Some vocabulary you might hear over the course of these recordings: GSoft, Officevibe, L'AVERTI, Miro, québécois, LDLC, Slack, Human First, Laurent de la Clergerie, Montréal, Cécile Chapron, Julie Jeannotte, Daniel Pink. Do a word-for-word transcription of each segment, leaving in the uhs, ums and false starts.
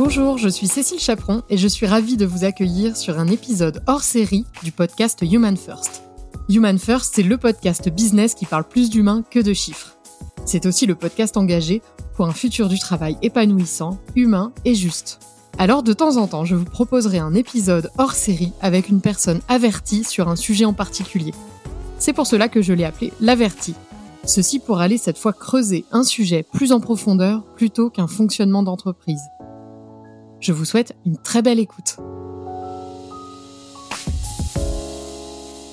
Bonjour, je suis Cécile Chapron et je suis ravie de vous accueillir sur un épisode hors série du podcast Human First. Human First, c'est le podcast business qui parle plus d'humains que de chiffres. C'est aussi le podcast engagé pour un futur du travail épanouissant, humain et juste. Alors de temps en temps, je vous proposerai un épisode hors série avec une personne avertie sur un sujet en particulier. C'est pour cela que je l'ai appelé l'AVERTI. Ceci pour aller cette fois creuser un sujet plus en profondeur plutôt qu'un fonctionnement d'entreprise. Je vous souhaite une très belle écoute.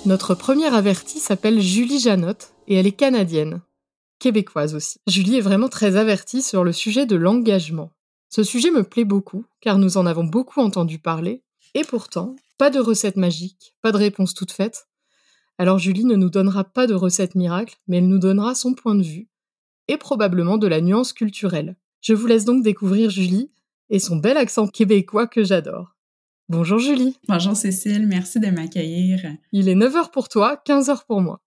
Notre première avertie s'appelle Julie Jeannotte et elle est canadienne, québécoise aussi. Julie est vraiment très avertie sur le sujet de l'engagement. Ce sujet me plaît beaucoup car nous en avons beaucoup entendu parler et pourtant, pas de recette magique, pas de réponse toute faite. Alors Julie ne nous donnera pas de recette miracle, mais elle nous donnera son point de vue et probablement de la nuance culturelle. Je vous laisse donc découvrir Julie et son bel accent québécois que j'adore. Bonjour Julie. Bonjour Cécile, merci de m'accueillir. Il est neuf heures pour toi, quinze heures pour moi.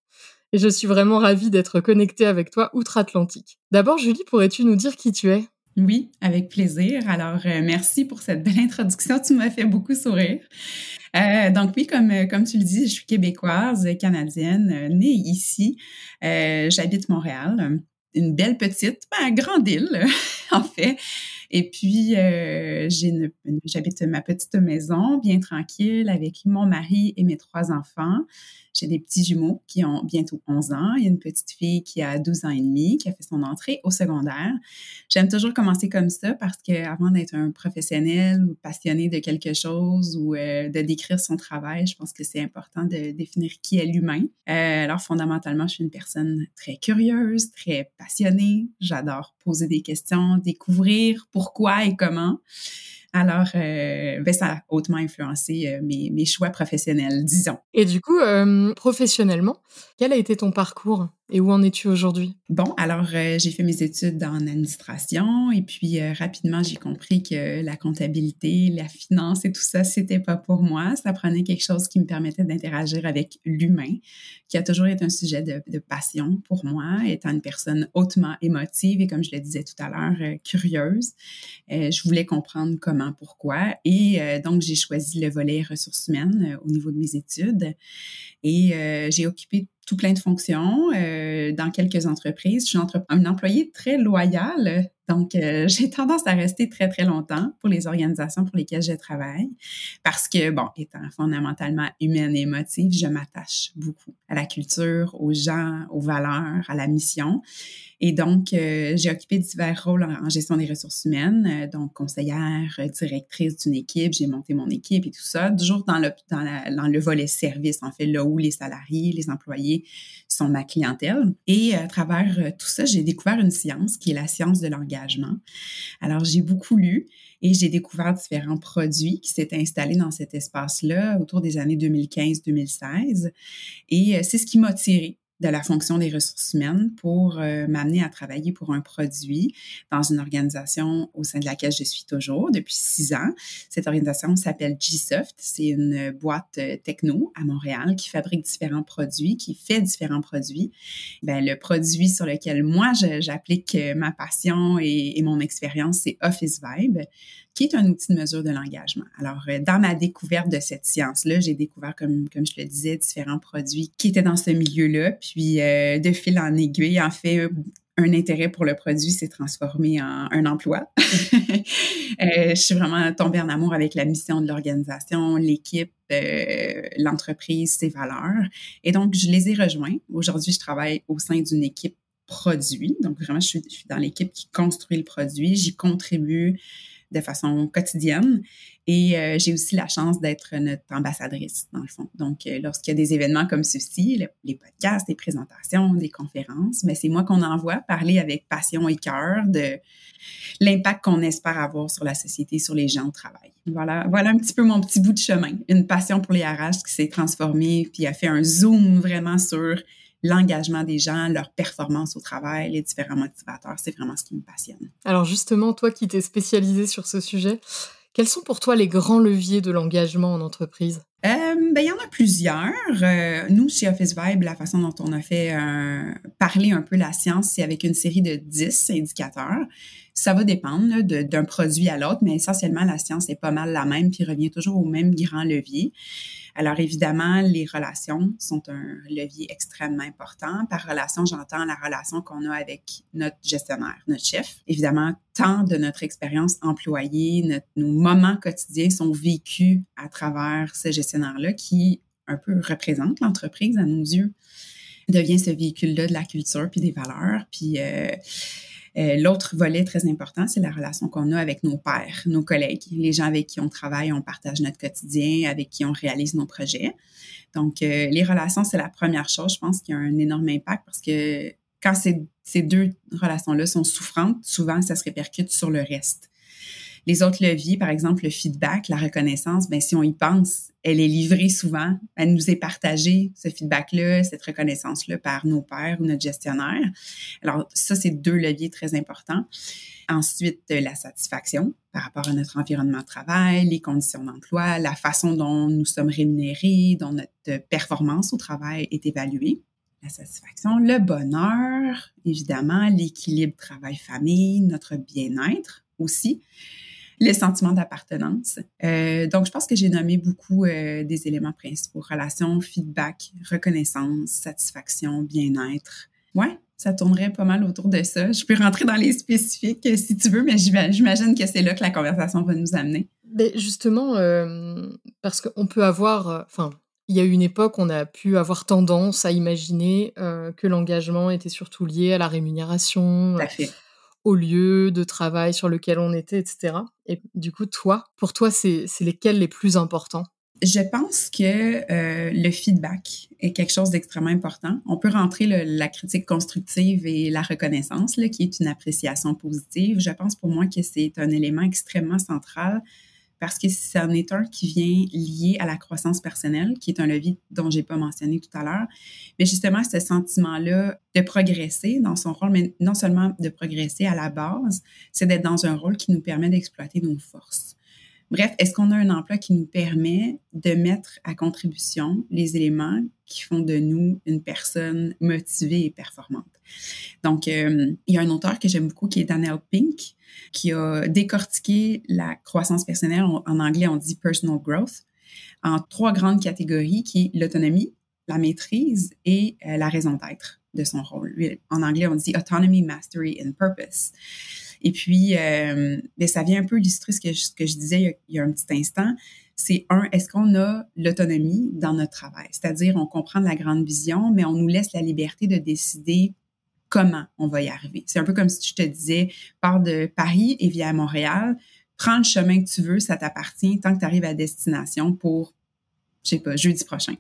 Et je suis vraiment ravie d'être connectée avec toi outre-Atlantique. D'abord Julie, pourrais-tu nous dire qui tu es? Oui, avec plaisir. Alors, euh, merci pour cette belle introduction. Tu m'as fait beaucoup sourire. Euh, donc oui, comme, comme tu le dis, je suis québécoise, canadienne, euh, née ici. Euh, j'habite Montréal, une belle petite, ben, grande île, en fait. Et puis, euh, j'ai une, une, j'habite ma petite maison, bien tranquille, avec mon mari et mes trois enfants. J'ai des petits jumeaux qui ont bientôt onze ans. Il y a une petite fille qui a douze ans et demi, qui a fait son entrée au secondaire. J'aime toujours commencer comme ça parce qu'avant d'être un professionnel ou passionné de quelque chose ou euh, de décrire son travail, je pense que c'est important de définir qui est l'humain. Euh, alors, fondamentalement, je suis une personne très curieuse, très passionnée. J'adore poser des questions, découvrir pourquoi et comment. Alors, euh, ben ça a hautement influencé euh, mes, mes choix professionnels, disons. Et du coup, euh, professionnellement, quel a été ton parcours et où en es-tu aujourd'hui? Bon, alors, euh, j'ai fait mes études en administration et puis euh, rapidement, j'ai compris que la comptabilité, la finance et tout ça, c'était pas pour moi. Ça prenait quelque chose qui me permettait d'interagir avec l'humain, qui a toujours été un sujet de, de passion pour moi, étant une personne hautement émotive et, comme je le disais tout à l'heure, euh, curieuse. Euh, je voulais comprendre comment pourquoi. Et euh, donc, j'ai choisi le volet ressources humaines euh, au niveau de mes études. Et euh, j'ai occupé tout plein de fonctions euh, dans quelques entreprises. Je suis entre- un employé très loyal, donc euh, j'ai tendance à rester très, très longtemps pour les organisations pour lesquelles je travaille parce que, bon, étant fondamentalement humaine et émotive, je m'attache beaucoup à la culture, aux gens, aux valeurs, à la mission. Et donc, euh, j'ai occupé divers rôles en, en gestion des ressources humaines, euh, donc conseillère, directrice d'une équipe, j'ai monté mon équipe et tout ça, toujours dans le, dans la, dans le volet service, en fait, là où les salariés, les employés sont ma clientèle. Et à travers tout ça, j'ai découvert une science qui est la science de l'engagement. Alors, j'ai beaucoup lu et j'ai découvert différents produits qui s'étaient installés dans cet espace-là autour des années deux mille quinze deux mille seize. Et c'est ce qui m'a attirée de la fonction des ressources humaines pour euh, m'amener à travailler pour un produit dans une organisation au sein de laquelle je suis toujours depuis six ans. Cette organisation s'appelle GSoft. C'est une boîte techno à Montréal qui fabrique différents produits, qui fait différents produits. Bien, le produit sur lequel moi, je, j'applique ma passion et, et mon expérience, c'est Officevibe, qui est un outil de mesure de l'engagement. Alors, dans ma découverte de cette science-là, j'ai découvert, comme, comme je le disais, différents produits qui étaient dans ce milieu-là. Puis, euh, de fil en aiguille, en fait, un intérêt pour le produit s'est transformé en un emploi. euh, je suis vraiment tombée en amour avec la mission de l'organisation, l'équipe, euh, l'entreprise, ses valeurs. Et donc, je les ai rejoints. Aujourd'hui, je travaille au sein d'une équipe produit. Donc, vraiment, je suis, je suis dans l'équipe qui construit le produit. J'y contribue de façon quotidienne. Et euh, j'ai aussi la chance d'être notre ambassadrice, dans le fond. Donc, euh, lorsqu'il y a des événements comme ceux-ci, le, les podcasts, les présentations, des conférences, mais c'est moi qu'on envoie parler avec passion et cœur de l'impact qu'on espère avoir sur la société, sur les gens au travail. Voilà, voilà un petit peu mon petit bout de chemin. Une passion pour les R H qui s'est transformée puis a fait un zoom vraiment sur l'engagement des gens, leur performance au travail, les différents motivateurs. C'est vraiment ce qui me passionne. Alors justement, toi qui t'es spécialisée sur ce sujet, quels sont pour toi les grands leviers de l'engagement en entreprise? Euh, ben, il y en a plusieurs. Euh, nous, chez Officevibe, la façon dont on a fait euh, parler un peu la science, c'est avec une série de dix indicateurs. Ça va dépendre là, de, d'un produit à l'autre, mais essentiellement, la science est pas mal la même puis revient toujours au même grand levier. Alors évidemment, les relations sont un levier extrêmement important. Par relation, j'entends la relation qu'on a avec notre gestionnaire, notre chef. Évidemment, tant de notre expérience employée, notre, nos moments quotidiens sont vécus à travers ce gestionnaire-là qui un peu représente l'entreprise à nos yeux, devient ce véhicule-là de la culture puis des valeurs. Puis euh, euh, l'autre volet très important, c'est la relation qu'on a avec nos pairs, nos collègues, les gens avec qui on travaille, on partage notre quotidien, avec qui on réalise nos projets. Donc, euh, les relations, c'est la première chose, je pense, qui a un énorme impact parce que quand ces, ces deux relations-là sont souffrantes, souvent, ça se répercute sur le reste. Les autres leviers, par exemple, le feedback, la reconnaissance, bien, si on y pense, elle est livrée souvent. Elle nous est partagée, ce feedback-là, cette reconnaissance-là, par nos pairs ou notre gestionnaire. Alors, ça, c'est deux leviers très importants. Ensuite, la satisfaction par rapport à notre environnement de travail, les conditions d'emploi, la façon dont nous sommes rémunérés, dont notre performance au travail est évaluée. La satisfaction, le bonheur, évidemment, l'équilibre travail-famille, notre bien-être aussi, le sentiment d'appartenance. Euh, donc, je pense que j'ai nommé beaucoup euh, des éléments principaux, relations, feedback, reconnaissance, satisfaction, bien-être. Ouais, ça tournerait pas mal autour de ça. Je peux rentrer dans les spécifiques si tu veux, mais j'imagine que c'est là que la conversation va nous amener. Mais justement, euh, parce qu'on peut avoir... enfin. Euh, Il y a eu une époque où on a pu avoir tendance à imaginer euh, que l'engagement était surtout lié à la rémunération, euh, au lieu de travail sur lequel on était, et cetera. Et du coup, toi, pour toi, c'est, c'est lesquels les plus importants? Je pense que euh, le feedback est quelque chose d'extrêmement important. On peut rentrer le, la critique constructive et la reconnaissance, là, qui est une appréciation positive. Je pense pour moi que c'est un élément extrêmement central parce que c'en est un qui vient lié à la croissance personnelle, qui est un levier dont je n'ai pas mentionné tout à l'heure. Mais justement, ce sentiment-là de progresser dans son rôle, mais non seulement de progresser à la base, c'est d'être dans un rôle qui nous permet d'exploiter nos forces. Bref, est-ce qu'on a un emploi qui nous permet de mettre à contribution les éléments qui font de nous une personne motivée et performante? Donc, euh, il y a un auteur que j'aime beaucoup qui est Daniel Pink, qui a décortiqué la croissance personnelle, on, en anglais on dit « personal growth », en trois grandes catégories qui est l'autonomie, la maîtrise et euh, la raison d'être de son rôle. Lui, en anglais, on dit « autonomy, mastery and purpose ». Et puis, euh, bien, ça vient un peu illustrer ce que je, ce que je disais il y a, il y a un petit instant. C'est un, est-ce qu'on a l'autonomie dans notre travail? C'est-à-dire, on comprend la grande vision, mais on nous laisse la liberté de décider comment on va y arriver. C'est un peu comme si je te disais, pars de Paris et viens à Montréal, prends le chemin que tu veux, ça t'appartient tant que tu arrives à destination pour, je sais pas, jeudi prochain.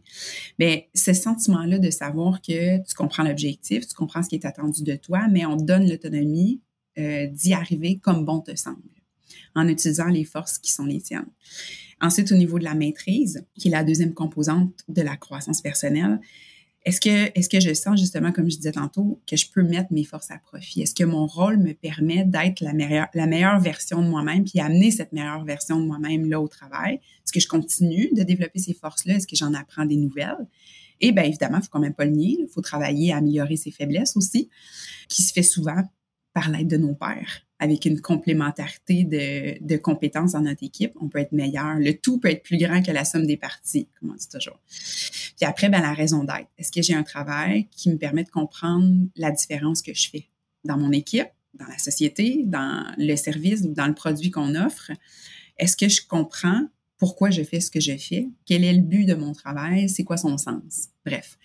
Mais ce sentiment-là de savoir que tu comprends l'objectif, tu comprends ce qui est attendu de toi, mais on te donne l'autonomie Euh, d'y arriver comme bon te semble, en utilisant les forces qui sont les tiennes. Ensuite, au niveau de la maîtrise, qui est la deuxième composante de la croissance personnelle, est-ce que, est-ce que je sens justement, comme je disais tantôt, que je peux mettre mes forces à profit? Est-ce que mon rôle me permet d'être la meilleure, la meilleure version de moi-même puis amener cette meilleure version de moi-même là au travail? Est-ce que je continue de développer ces forces-là? Est-ce que j'en apprends des nouvelles? Et bien évidemment, il ne faut quand même pas le nier. Il faut travailler à améliorer ses faiblesses aussi, qui se fait souvent par l'aide de nos pairs, avec une complémentarité de, de compétences dans notre équipe. On peut être meilleur. Le tout peut être plus grand que la somme des parties, comme on dit toujours. Puis après, ben, la raison d'être. Est-ce que j'ai un travail qui me permet de comprendre la différence que je fais dans mon équipe, dans la société, dans le service ou dans le produit qu'on offre? Est-ce que je comprends pourquoi je fais ce que je fais? Quel est le but de mon travail? C'est quoi son sens? Bref.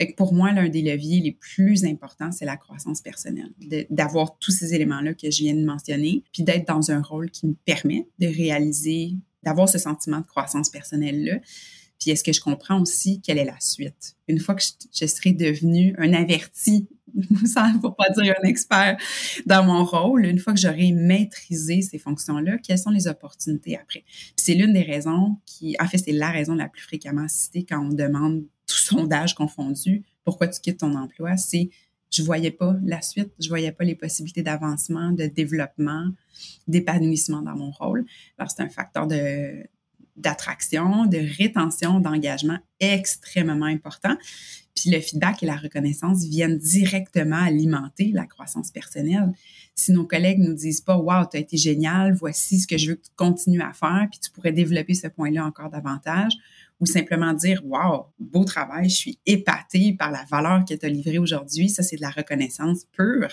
Fait que pour moi, l'un des leviers les plus importants, c'est la croissance personnelle. De, d'avoir tous ces éléments-là que je viens de mentionner, puis d'être dans un rôle qui me permet de réaliser, d'avoir ce sentiment de croissance personnelle-là. Puis est-ce que je comprends aussi quelle est la suite? Une fois que je, je serai devenue un averti, pour pas dire un expert dans mon rôle, une fois que j'aurai maîtrisé ces fonctions-là, quelles sont les opportunités après? Puis c'est l'une des raisons qui, en fait, c'est la raison la plus fréquemment citée quand on demande, tout sondage confondu, pourquoi tu quittes ton emploi, c'est je voyais pas la suite, je voyais pas les possibilités d'avancement, de développement, d'épanouissement dans mon rôle. Alors, c'est un facteur de, d'attraction, de rétention, d'engagement extrêmement important. Puis le feedback et la reconnaissance viennent directement alimenter la croissance personnelle. Si nos collègues nous disent pas « Wow, tu as été génial, voici ce que je veux que tu continues à faire, puis tu pourrais développer ce point-là encore davantage », ou simplement dire « Wow, beau travail, je suis épatée par la valeur que tu as livrée aujourd'hui », ça c'est de la reconnaissance pure.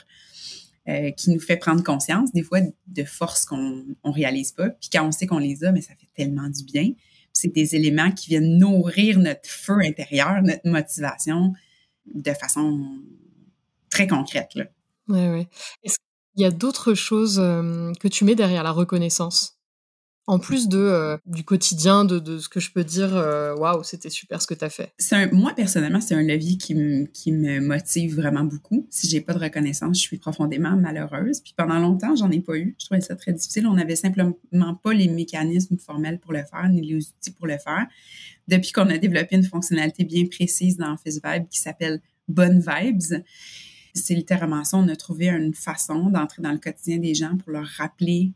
Euh, qui nous fait prendre conscience des fois de forces qu'on ne réalise pas. Puis quand on sait qu'on les a, mais ça fait tellement du bien. Puis c'est des éléments qui viennent nourrir notre feu intérieur, notre motivation de façon très concrète. Là. Oui, oui. Est-ce qu'il y a d'autres choses euh, que tu mets derrière la reconnaissance? En plus de, euh, du quotidien, de, de ce que je peux dire, euh, « Waouh, c'était super ce que tu as fait ». Moi, personnellement, c'est un levier qui, m, qui me motive vraiment beaucoup. Si je n'ai pas de reconnaissance, je suis profondément malheureuse. Puis pendant longtemps, je n'en ai pas eu. Je trouvais ça très difficile. On n'avait simplement pas les mécanismes formels pour le faire, ni les outils pour le faire. Depuis qu'on a développé une fonctionnalité bien précise dans Officevibe qui s'appelle « Bonnes Vibes », c'est littéralement ça. On a trouvé une façon d'entrer dans le quotidien des gens pour leur rappeler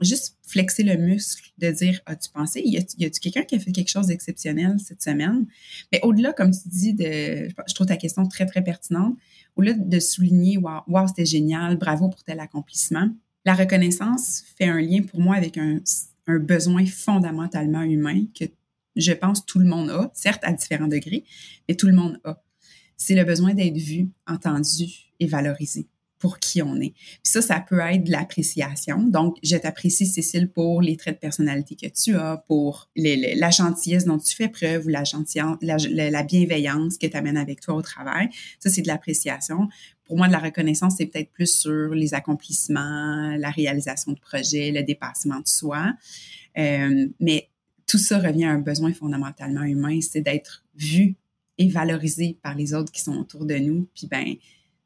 juste flexer le muscle de dire « As-tu pensé? Y a-tu, y a-tu quelqu'un qui a fait quelque chose d'exceptionnel cette semaine? » Mais au-delà, comme tu dis, de, je trouve ta question très, très pertinente. Au-delà de souligner wow, « Wow, c'était génial, bravo pour tel accomplissement », la reconnaissance fait un lien pour moi avec un, un besoin fondamentalement humain que je pense tout le monde a, certes à différents degrés, mais tout le monde a. C'est le besoin d'être vu, entendu et valorisé. Pour qui on est. Puis ça, ça peut être de l'appréciation. Donc, je t'apprécie, Cécile, pour les traits de personnalité que tu as, pour les, les, la gentillesse dont tu fais preuve ou la, la, la bienveillance que tu amènes avec toi au travail. Ça, c'est de l'appréciation. Pour moi, de la reconnaissance, c'est peut-être plus sur les accomplissements, la réalisation de projets, le dépassement de soi. Euh, mais tout ça revient à un besoin fondamentalement humain, c'est d'être vu et valorisé par les autres qui sont autour de nous. Puis, ben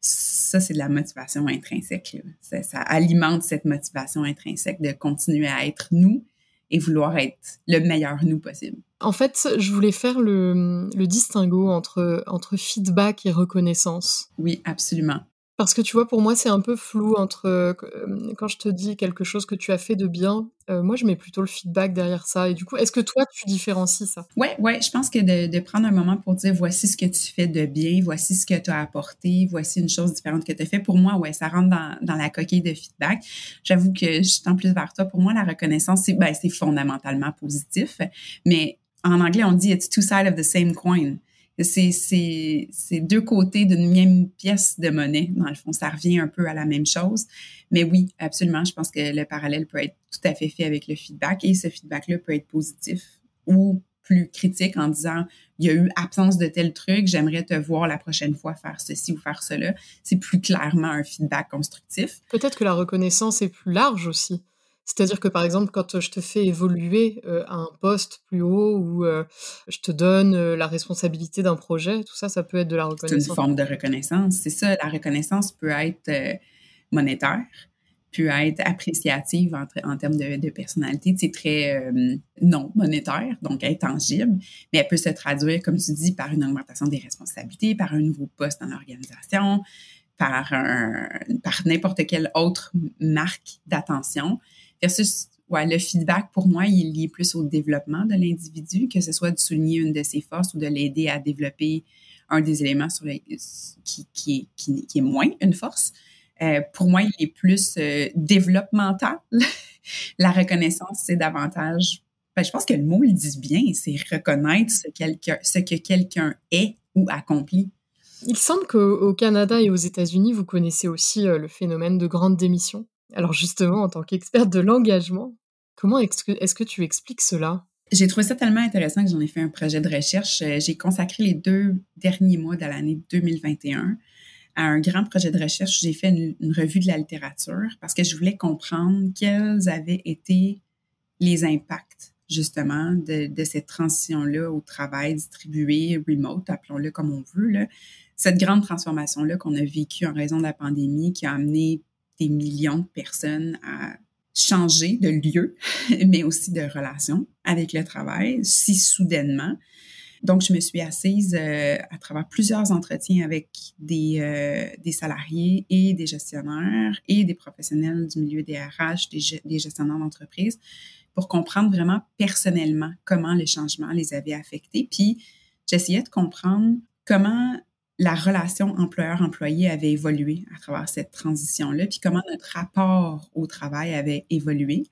ça, c'est de la motivation intrinsèque. Ça, ça alimente cette motivation intrinsèque de continuer à être nous et vouloir être le meilleur nous possible. En fait, je voulais faire le, le distinguo entre, entre feedback et reconnaissance. Oui, absolument. Parce que tu vois, pour moi, c'est un peu flou entre quand je te dis quelque chose que tu as fait de bien, euh, moi, je mets plutôt le feedback derrière ça. Et du coup, est-ce que toi, tu différencies ça? Oui, ouais, je pense que de, de prendre un moment pour dire voici ce que tu fais de bien, voici ce que tu as apporté, voici une chose différente que tu as fait. Pour moi, ouais, ça rentre dans, dans la coquille de feedback. J'avoue que je tends plus vers toi. Pour moi, la reconnaissance, c'est, ben, c'est fondamentalement positif. Mais en anglais, on dit it's two sides of the same coin. C'est, c'est, c'est deux côtés d'une même pièce de monnaie, dans le fond. Ça revient un peu à la même chose. Mais oui, absolument, je pense que le parallèle peut être tout à fait fait avec le feedback. Et ce feedback-là peut être positif ou plus critique en disant « il y a eu absence de tel truc, j'aimerais te voir la prochaine fois faire ceci ou faire cela ». C'est plus clairement un feedback constructif. Peut-être que la reconnaissance est plus large aussi. C'est-à-dire que, par exemple, quand je te fais évoluer euh, à un poste plus haut ou euh, je te donne euh, la responsabilité d'un projet, tout ça, ça peut être de la reconnaissance. C'est une forme de reconnaissance, c'est ça. La reconnaissance peut être euh, monétaire, peut être appréciative en, en termes de, de personnalité. C'est très euh, non monétaire, donc intangible, mais elle peut se traduire, comme tu dis, par une augmentation des responsabilités, par un nouveau poste dans l'organisation, par, un, par n'importe quelle autre marque d'attention. Versus, ouais, le feedback, pour moi, il est lié plus au développement de l'individu, que ce soit de souligner une de ses forces ou de l'aider à développer un des éléments sur le, qui, qui, qui, qui est moins une force. Euh, pour moi, il est plus euh, développemental. La reconnaissance, c'est davantage... Ben, je pense que le mot le dit bien, c'est reconnaître ce, quelqu'un, ce que quelqu'un est ou accomplit. Il semble qu'au Canada et aux États-Unis, vous connaissez aussi euh, le phénomène de grande démission. Alors justement, en tant qu'experte de l'engagement, comment est-ce que, est-ce que tu expliques cela? J'ai trouvé ça tellement intéressant que j'en ai fait un projet de recherche. J'ai consacré les deux derniers mois de l'année deux mille vingt et un à un grand projet de recherche. J'ai fait une, une revue de la littérature parce que je voulais comprendre quels avaient été les impacts, justement, de, de cette transition-là au travail distribué, remote, appelons-le comme on veut, là. Cette grande transformation-là qu'on a vécue en raison de la pandémie qui a amené des millions de personnes à changer de lieu, mais aussi de relation avec le travail, si soudainement. Donc, je me suis assise euh, à travers plusieurs entretiens avec des, euh, des salariés et des gestionnaires et des professionnels du milieu des R H, des, ge- des gestionnaires d'entreprise, pour comprendre vraiment personnellement comment les changements les avaient affectés. Puis, j'essayais de comprendre comment la relation employeur-employé avait évolué à travers cette transition-là, puis comment notre rapport au travail avait évolué.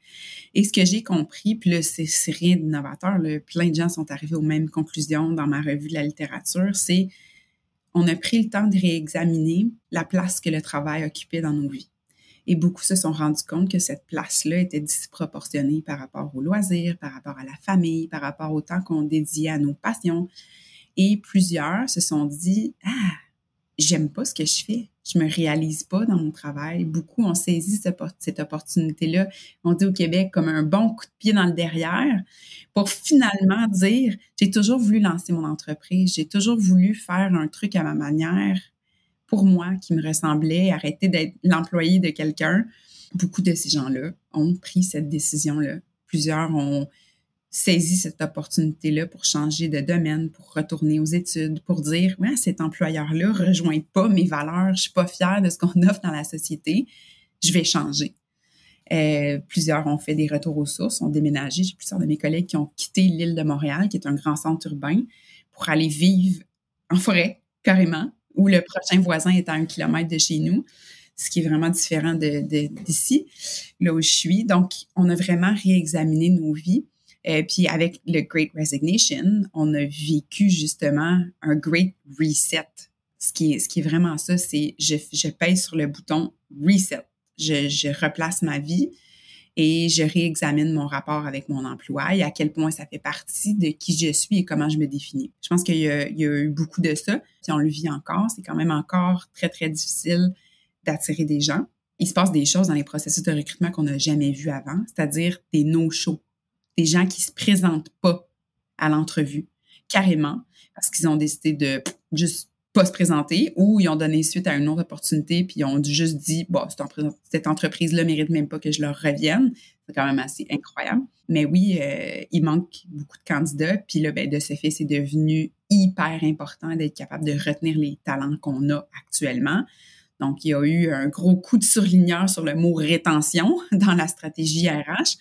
Et ce que j'ai compris, puis là, c'est, c'est rien d'innovateur, là, plein de gens sont arrivés aux mêmes conclusions dans ma revue de la littérature, c'est on a pris le temps de réexaminer la place que le travail occupait dans nos vies. Et beaucoup se sont rendus compte que cette place-là était disproportionnée par rapport aux loisirs, par rapport à la famille, par rapport au temps qu'on dédiait à nos passions. Et plusieurs se sont dit « Ah, j'aime pas ce que je fais, je me réalise pas dans mon travail. » Beaucoup ont saisi ce, cette opportunité-là, on dit au Québec, comme un bon coup de pied dans le derrière pour finalement dire « J'ai toujours voulu lancer mon entreprise, j'ai toujours voulu faire un truc à ma manière, pour moi, qui me ressemblait, arrêter d'être l'employé de quelqu'un. » Beaucoup de ces gens-là ont pris cette décision-là. Plusieurs ont saisi cette opportunité-là pour changer de domaine, pour retourner aux études, pour dire « Ouais, cet employeur-là ne rejoint pas mes valeurs, je ne suis pas fière de ce qu'on offre dans la société, je vais changer. » Euh, plusieurs ont fait des retours aux sources, ont déménagé. J'ai plusieurs de mes collègues qui ont quitté l'île de Montréal, qui est un grand centre urbain, pour aller vivre en forêt, carrément, où le prochain voisin est à un kilomètre de chez nous, ce qui est vraiment différent de, de, d'ici, là où je suis. Donc, on a vraiment réexaminé nos vies. Euh, puis avec le Great Resignation, on a vécu justement un Great Reset. Ce qui est, ce qui est vraiment ça, c'est je, je pèse sur le bouton Reset. Je, je replace ma vie et je réexamine mon rapport avec mon emploi et à quel point ça fait partie de qui je suis et comment je me définis. Je pense qu'il y a, il y a eu beaucoup de ça, puis on le vit encore. C'est quand même encore très, très difficile d'attirer des gens. Il se passe des choses dans les processus de recrutement qu'on n'a jamais vus avant, c'est-à-dire des no-shows. Des gens qui ne se présentent pas à l'entrevue, carrément, parce qu'ils ont décidé de juste pas se présenter ou ils ont donné suite à une autre opportunité puis ils ont juste dit « Bon, cette entreprise-là ne mérite même pas que je leur revienne. » C'est quand même assez incroyable. Mais oui, euh, il manque beaucoup de candidats. Puis là, ben, de ce fait, c'est devenu hyper important d'être capable de retenir les talents qu'on a actuellement. Donc, il y a eu un gros coup de surligneur sur le mot « rétention » dans la stratégie R H.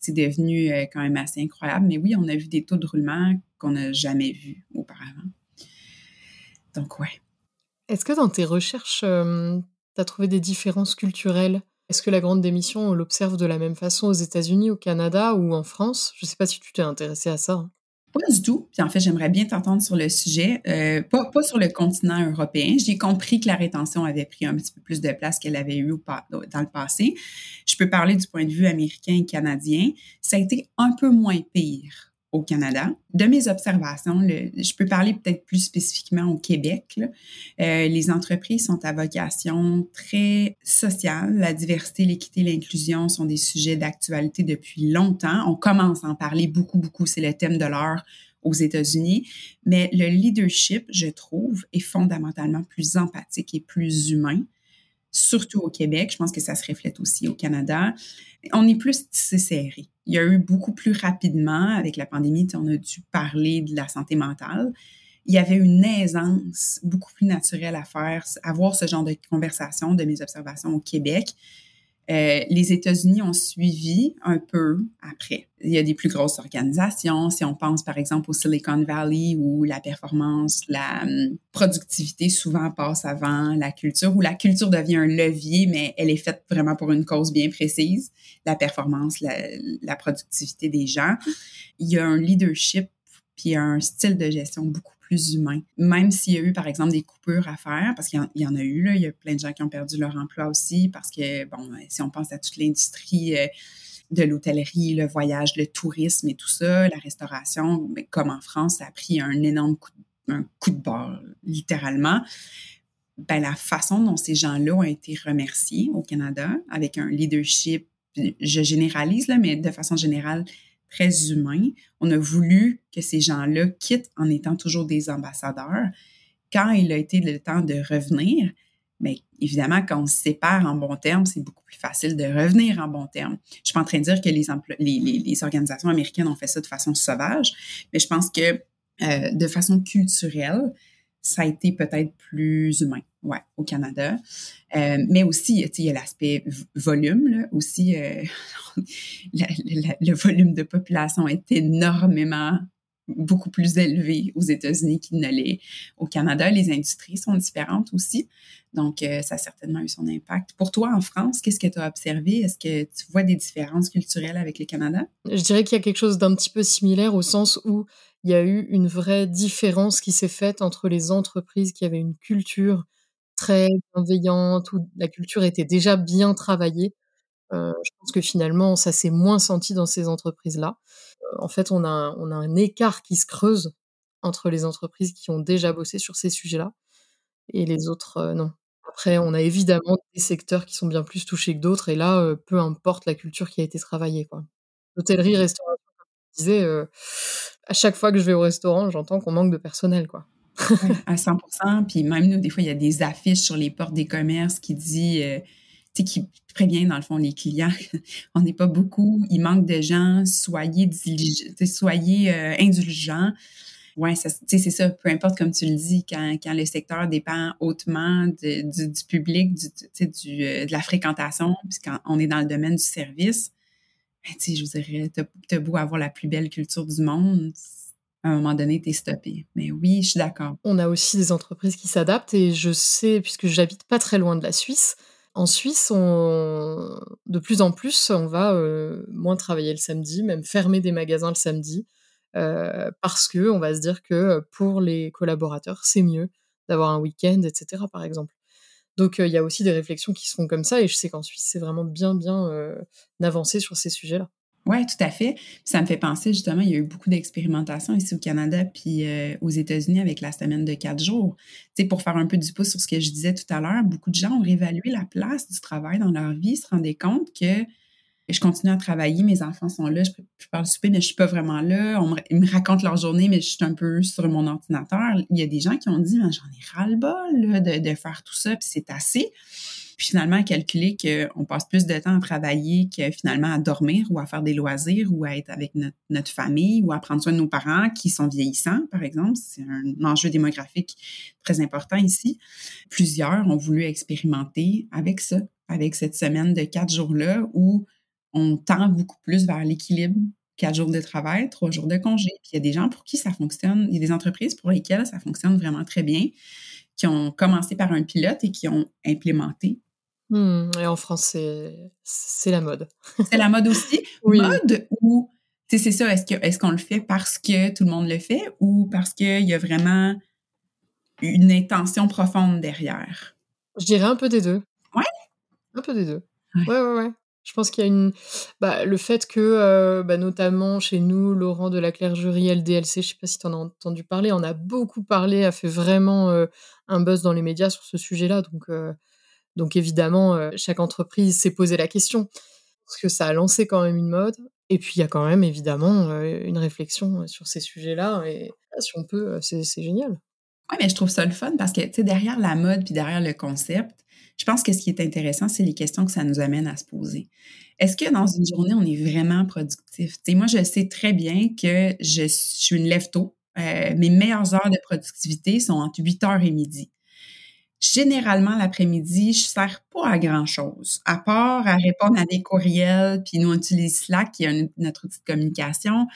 C'est devenu quand même assez incroyable. Mais oui, on a vu des taux de roulement qu'on n'a jamais vus auparavant. Donc, ouais. Est-ce que dans tes recherches, euh, tu as trouvé des différences culturelles? Est-ce que la grande démission, on l'observe de la même façon aux États-Unis, au Canada ou en France? Je ne sais pas si tu t'es intéressée à ça. Hein. Pas du tout. Puis en fait, j'aimerais bien t'entendre sur le sujet. Euh, pas, pas sur le continent européen. J'ai compris que la rétention avait pris un petit peu plus de place qu'elle avait eu dans le passé. Je peux parler du point de vue américain et canadien. Ça a été un peu moins pire au Canada. De mes observations, le, je peux parler peut-être plus spécifiquement au Québec. Là. Euh, les entreprises sont à vocation très sociale. La diversité, l'équité, l'inclusion sont des sujets d'actualité depuis longtemps. On commence à en parler beaucoup, beaucoup. C'est le thème de l'heure aux États-Unis. Mais le leadership, je trouve, est fondamentalement plus empathique et plus humain. Surtout au Québec, je pense que ça se reflète aussi au Canada. On est plus tissé serré. Il y a eu beaucoup plus rapidement, avec la pandémie, on a dû parler de la santé mentale. Il y avait une aisance beaucoup plus naturelle à faire, avoir ce genre de conversation de mes observations au Québec. Euh, les États-Unis ont suivi un peu après. Il y a des plus grosses organisations. Si on pense, par exemple, au Silicon Valley où la performance, la hum, productivité souvent passe avant la culture, où la culture devient un levier, mais elle est faite vraiment pour une cause bien précise, la performance, la, la productivité des gens. Il y a un leadership puis un style de gestion beaucoup plus humain. Même s'il y a eu, par exemple, des coupures à faire, parce qu'il y en, il y en a eu, là, il y a plein de gens qui ont perdu leur emploi aussi, parce que, bon, si on pense à toute l'industrie euh, de l'hôtellerie, le voyage, le tourisme et tout ça, la restauration, mais comme en France, ça a pris un énorme coup de, un coup de barre, littéralement. Ben, la façon dont ces gens-là ont été remerciés au Canada, avec un leadership, je généralise, là, mais de façon générale, très humain. On a voulu que ces gens-là quittent en étant toujours des ambassadeurs. Quand il a été le temps de revenir, bien évidemment, quand on se sépare en bon terme, c'est beaucoup plus facile de revenir en bon terme. Je ne suis pas en train de dire que les, empl- les, les, les organisations américaines ont fait ça de façon sauvage, mais je pense que Euh, de façon culturelle, ça a été peut-être plus humain, ouais, au Canada. Euh, mais aussi, il y a l'aspect volume, là, aussi, euh, la, la, le volume de population est énormément, beaucoup plus élevé aux États-Unis qu'il ne l'est au Canada. Les industries sont différentes aussi, donc euh, ça a certainement eu son impact. Pour toi, en France, qu'est-ce que tu as observé? Est-ce que tu vois des différences culturelles avec le Canada? Je dirais qu'il y a quelque chose d'un petit peu similaire au sens où il y a eu une vraie différence qui s'est faite entre les entreprises qui avaient une culture très bienveillante, où la culture était déjà bien travaillée. Euh, je pense que finalement, ça s'est moins senti dans ces entreprises-là. Euh, en fait, on a, on a un écart qui se creuse entre les entreprises qui ont déjà bossé sur ces sujets-là et les autres, euh, non. Après, on a évidemment des secteurs qui sont bien plus touchés que d'autres et là, euh, peu importe la culture qui a été travaillée, quoi. L'hôtellerie, restauration, comme je disais, euh, à chaque fois que je vais au restaurant, j'entends qu'on manque de personnel, quoi. Ouais, à cent pour cent. Puis même nous, des fois, il y a des affiches sur les portes des commerces qui disent... Euh, tu sais, qui prévient, dans le fond, les clients. On n'est pas beaucoup, il manque de gens, soyez diligents, soyez euh, indulgents. Oui, tu sais, c'est ça, peu importe, comme tu le dis, quand, quand le secteur dépend hautement de, du, du public, du, tu sais, du, euh, de la fréquentation, puis quand on est dans le domaine du service, ben, tu sais, je vous dirais, t'as, t'as beau avoir la plus belle culture du monde, à un moment donné, t'es stoppé. Mais oui, je suis d'accord. On a aussi des entreprises qui s'adaptent, et je sais, puisque j'habite pas très loin de la Suisse, en Suisse, on, de plus en plus, on va euh, moins travailler le samedi, même fermer des magasins le samedi, euh, parce qu'on va se dire que pour les collaborateurs, c'est mieux d'avoir un week-end, et cetera, par exemple. Donc, il euh, y a aussi des réflexions qui se font comme ça, et je sais qu'en Suisse, c'est vraiment bien, bien euh, avancé sur ces sujets-là. Oui, tout à fait. Ça me fait penser, justement, il y a eu beaucoup d'expérimentations ici au Canada puis euh, aux États-Unis avec la semaine de quatre jours. Tu sais, pour faire un peu du pouce sur ce que je disais tout à l'heure, beaucoup de gens ont réévalué la place du travail dans leur vie, se rendaient compte que je continue à travailler, mes enfants sont là, je prépare le souper, mais je ne suis pas vraiment là. On me, ils me racontent leur journée, mais je suis un peu sur mon ordinateur. Il y a des gens qui ont dit, j'en ai ras-le-bol là, de, de faire tout ça, puis c'est assez. Puis finalement, à calculer qu'on passe plus de temps à travailler que finalement à dormir ou à faire des loisirs ou à être avec notre, notre famille ou à prendre soin de nos parents qui sont vieillissants, par exemple. C'est un enjeu démographique très important ici. Plusieurs ont voulu expérimenter avec ça, avec cette semaine de quatre jours-là où on tend beaucoup plus vers l'équilibre. Quatre jours de travail, trois jours de congé. Puis il y a des gens pour qui ça fonctionne, il y a des entreprises pour lesquelles ça fonctionne vraiment très bien, qui ont commencé par un pilote et qui ont implémenté. Mmh, et en France, c'est, c'est la mode. C'est la mode aussi. Oui. Mode ou, tu sais, c'est ça, est-ce, que, est-ce qu'on le fait parce que tout le monde le fait ou parce qu'il y a vraiment une intention profonde derrière? Je dirais un peu des deux. Ouais? Un peu des deux. Ouais, ouais, ouais. ouais. Je pense qu'il y a une... Bah, le fait que, euh, bah, notamment chez nous, Laurent de la Clergerie, L D L C, je ne sais pas si tu en as entendu parler, on a beaucoup parlé, a fait vraiment euh, un buzz dans les médias sur ce sujet-là. Donc, euh, donc évidemment, euh, chaque entreprise s'est posé la question. Parce que ça a lancé quand même une mode. Et puis, il y a quand même, évidemment, euh, une réflexion sur ces sujets-là. Et si on peut, c'est, c'est génial. Oui, mais je trouve ça le fun parce que, tu sais, derrière la mode puis derrière le concept, je pense que ce qui est intéressant, c'est les questions que ça nous amène à se poser. Est-ce que dans une journée, on est vraiment productif? Tu sais, moi, je sais très bien que je, je suis une lève-tôt. Euh, mes meilleures heures de productivité sont entre huit heures et midi. Généralement, l'après-midi, je ne sers pas à grand-chose, à part à répondre à des courriels, puis nous, on utilise Slack, qui est notre outil de communication,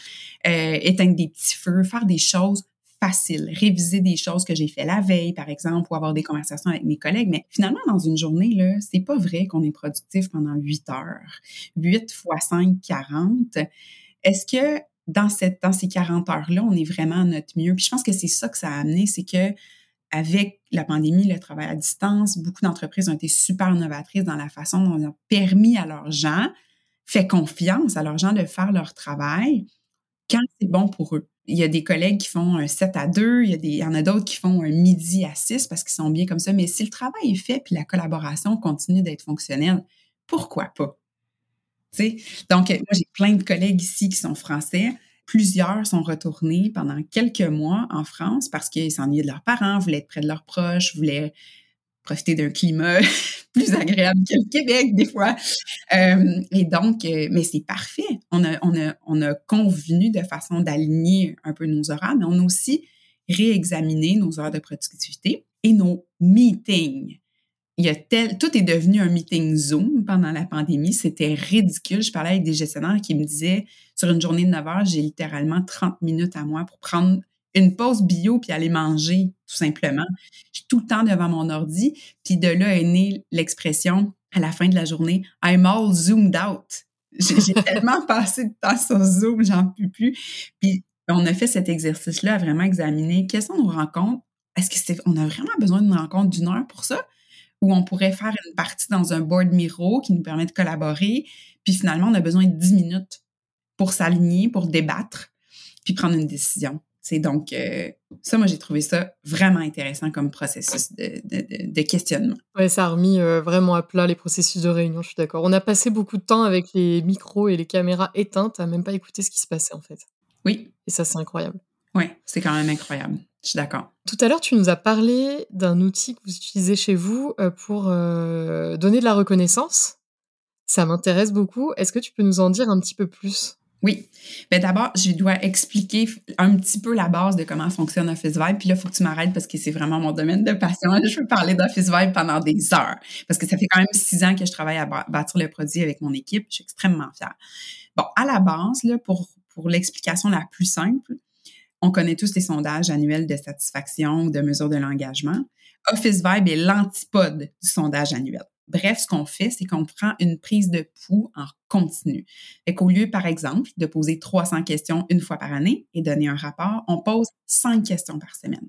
euh, éteindre des petits feux, faire des choses facile, réviser des choses que j'ai fait la veille, par exemple, ou avoir des conversations avec mes collègues. Mais finalement, dans une journée, là, c'est pas vrai qu'on est productif pendant huit heures. huit fois cinq, quarante. Est-ce que dans, cette, dans ces quarante heures-là, on est vraiment à notre mieux? Puis je pense que c'est ça que ça a amené, c'est que avec la pandémie, le travail à distance, beaucoup d'entreprises ont été super novatrices dans la façon dont ils ont permis à leurs gens, fait confiance à leurs gens de faire leur travail quand c'est bon pour eux. Il y a des collègues qui font un sept à deux, il y, a des, il y en a d'autres qui font un midi à six parce qu'ils sont bien comme ça. Mais si le travail est fait puis la collaboration continue d'être fonctionnelle, pourquoi pas? T'sais? Donc, moi, j'ai plein de collègues ici qui sont français. Plusieurs sont retournés pendant quelques mois en France parce qu'ils s'ennuyaient de leurs parents, voulaient être près de leurs proches, voulaient profiter d'un climat plus agréable que le Québec, des fois. Euh, et donc, euh, mais c'est parfait. On a, on a, on a convenu de façon d'aligner un peu nos horaires, mais on a aussi réexaminé nos heures de productivité et nos meetings. Il y a tel, tout est devenu un meeting Zoom pendant la pandémie. C'était ridicule. Je parlais avec des gestionnaires qui me disaient, sur une journée de neuf heures, j'ai littéralement trente minutes à moi pour prendre une pause bio puis aller manger, tout simplement. Je suis tout le temps devant mon ordi. Puis de là est née l'expression, à la fin de la journée, « I'm all zoomed out ». J'ai tellement passé de temps sur Zoom, j'en peux plus. Puis on a fait cet exercice-là à vraiment examiner quelles sont nos rencontres. Est-ce que c'est, on a vraiment besoin d'une rencontre d'une heure pour ça? Où on pourrait faire une partie dans un board Miro qui nous permet de collaborer, puis finalement, on a besoin de dix minutes pour s'aligner, pour débattre, puis prendre une décision. C'est donc, euh, ça, moi, j'ai trouvé ça vraiment intéressant comme processus de, de, de questionnement. Oui, ça a remis euh, vraiment à plat les processus de réunion, je suis d'accord. On a passé beaucoup de temps avec les micros et les caméras éteintes à même pas écouter ce qui se passait, en fait. Oui. Et ça, c'est incroyable. Oui, c'est quand même incroyable. Je suis d'accord. Tout à l'heure, tu nous as parlé d'un outil que vous utilisez chez vous pour euh, donner de la reconnaissance. Ça m'intéresse beaucoup. Est-ce que tu peux nous en dire un petit peu plus? Oui. Bien, d'abord, je dois expliquer un petit peu la base de comment fonctionne Officevibe. Puis là, il faut que tu m'arrêtes parce que c'est vraiment mon domaine de passion. Je peux parler d'Officevibe pendant des heures parce que ça fait quand même six ans que je travaille à bâtir le produit avec mon équipe. Je suis extrêmement fière. Bon, à la base, là, pour, pour l'explication la plus simple, on connaît tous les sondages annuels de satisfaction, de mesure de l'engagement. Officevibe est l'antipode du sondage annuel. Bref, ce qu'on fait, c'est qu'on prend une prise de pouls en continu. Fait qu'au lieu, par exemple, de poser trois cents questions une fois par année et donner un rapport, on pose cinq questions par semaine.